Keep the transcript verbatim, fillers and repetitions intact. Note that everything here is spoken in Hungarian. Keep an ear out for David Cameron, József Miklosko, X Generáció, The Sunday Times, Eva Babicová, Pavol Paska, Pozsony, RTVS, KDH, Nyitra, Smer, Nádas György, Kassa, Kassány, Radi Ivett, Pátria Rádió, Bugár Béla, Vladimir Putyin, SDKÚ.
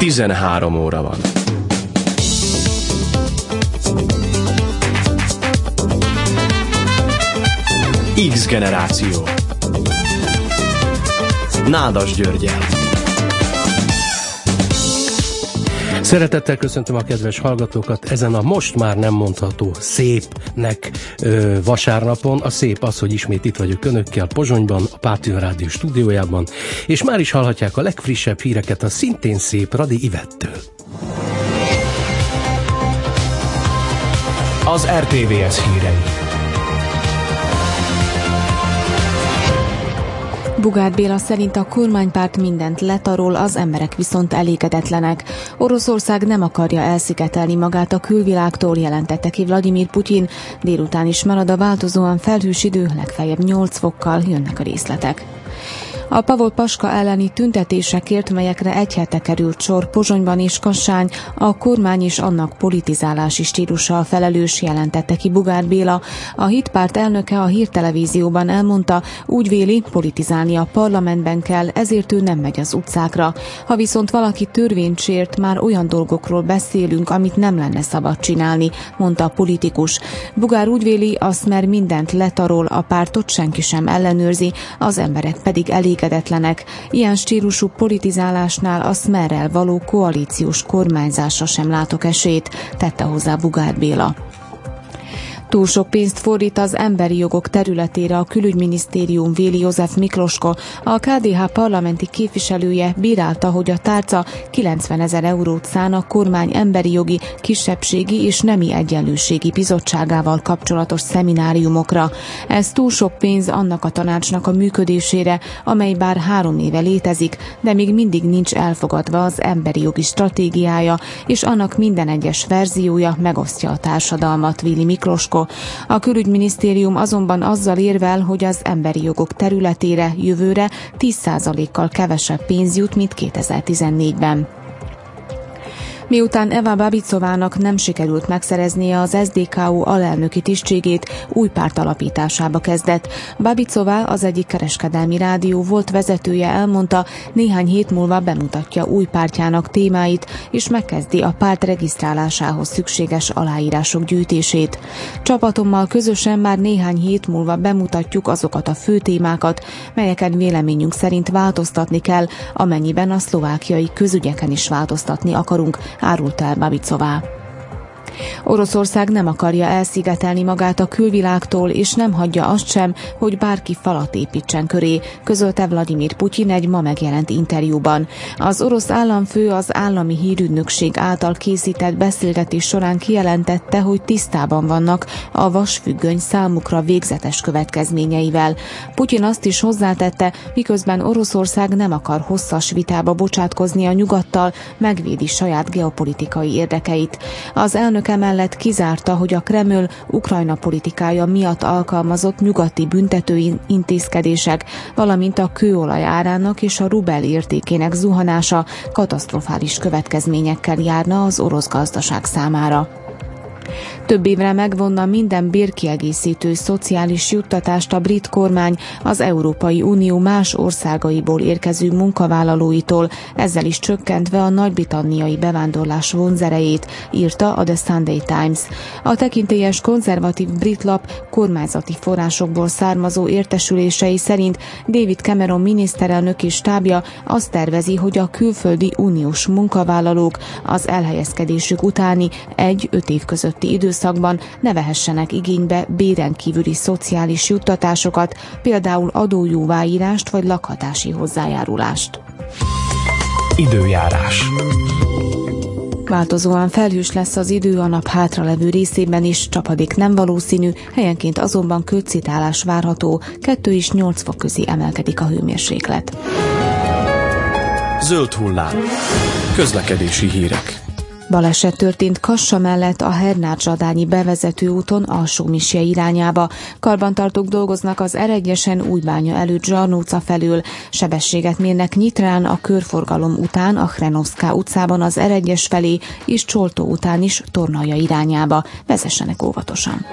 tizenhárom óra van. X Generáció. Nádas Györgyel. Szeretettel köszöntöm a kedves hallgatókat ezen a most már nem mondható szépnek ö, vasárnapon. A szép az, hogy ismét itt vagyok önökkel Pozsonyban, a Pátria Rádió stúdiójában, és már is hallhatják a legfrissebb híreket a szintén szép Radi Ivettől. Az er té vé es hírei. Bugár Béla szerint a kormánypárt mindent letarol, az emberek viszont elégedetlenek. Oroszország nem akarja elszigetelni magát a külvilágtól, jelentette ki Vladimir Putyin. Délután is marad a változóan felhős idő, legfeljebb nyolc fokkal, jönnek a részletek. A Pavol Paska elleni tüntetésekért, melyekre egy hete került sor Pozsonyban és Kassány, a kormány és annak politizálási stílusa a felelős, jelentette ki Bugár Béla. A hitpárt elnöke a hírtelevízióban elmondta, úgy véli, politizálni a parlamentben kell, ezért ő nem megy az utcákra. Ha viszont valaki törvényt sért, már olyan dolgokról beszélünk, amit nem lenne szabad csinálni, mondta a politikus. Bugár úgy véli, a Smer mindent letarol, a pártot senki sem ellenőrzi, az emberek pedig elég Kedetlenek. Ilyen stílusú politizálásnál a Smerrel való koalíciós kormányzásra sem látok esélyt, tette hozzá Bugár Béla. Túl sok pénzt fordít az emberi jogok területére a külügyminisztérium, véli József Miklosko. A ká dé há parlamenti képviselője bírálta, hogy a tárca kilencven ezer eurót szán a kormány emberi jogi, kisebbségi és nemi egyenlőségi bizottságával kapcsolatos szemináriumokra. Ez túl sok pénz annak a tanácsnak a működésére, amely bár három éve létezik, de még mindig nincs elfogadva az emberi jogi stratégiája, és annak minden egyes verziója megosztja a társadalmat, véli Miklosko. A külügyminisztérium azonban azzal érvel, hogy az emberi jogok területére jövőre tíz százalékkal kevesebb pénz jut, mint kétezer-tizennégyben. Miután Eva Babicovának nem sikerült megszereznie az es dé ká ú alelnöki tisztségét, új párt alapításába kezdett. Babicová, az egyik kereskedelmi rádió volt vezetője elmondta, néhány hét múlva bemutatja új pártjának témáit, és megkezdi a párt regisztrálásához szükséges aláírások gyűjtését. Csapatommal közösen már néhány hét múlva bemutatjuk azokat a fő témákat, melyeken véleményünk szerint változtatni kell, amennyiben a szlovákiai közügyeken is változtatni akarunk, árult el Babicová. Oroszország nem akarja elszigetelni magát a külvilágtól, és nem hagyja azt sem, hogy bárki falat építsen köré, közölte Vladimir Putyin egy ma megjelent interjúban. Az orosz államfő az állami hírügynökség által készített beszélgetés során kijelentette, hogy tisztában vannak a vasfüggöny számukra végzetes következményeivel. Putyin azt is hozzátette, miközben Oroszország nem akar hosszas vitába bocsátkozni a nyugattal, megvédi saját geopolitikai érdekeit. Az elnök emellett kizárta, hogy a Kreml Ukrajna politikája miatt alkalmazott nyugati büntető intézkedések, valamint a kőolaj árának és a rubel értékének zuhanása katasztrofális következményekkel járna az orosz gazdaság számára. Több évre megvonna minden bérkiegészítő szociális juttatást a brit kormány az Európai Unió más országaiból érkező munkavállalóitól, ezzel is csökkentve a nagybritanniai bevándorlás vonzerejét, írta a The Sunday Times. A tekintélyes konzervatív brit lap kormányzati forrásokból származó értesülései szerint David Cameron miniszterelnök és stábja azt tervezi, hogy a külföldi uniós munkavállalók az elhelyezkedésük utáni egy-öt év között időszakban ne vehessenek igénybe béren kívüli szociális juttatásokat, például adójóváírást vagy lakhatási hozzájárulást. Időjárás. Változóan felhős lesz az idő, a nap hátralevő részében is csapadék nem valószínű, helyenként azonban kőcitálás várható, kettő és nyolc fok közé emelkedik a hőmérséklet. Zöld hullám. Közlekedési hírek. Baleset történt Kassa mellett a Hernádzsadányi bevezető úton Alsómisje irányába. Karbantartók dolgoznak az er egyesen Újbánya előtt Zsarnóca felől. Sebességet mérnek Nyitrán a körforgalom után a Hrenovszká utcában az er egyes felé és Csoltó után is Tornalja irányába. Vezessenek óvatosan!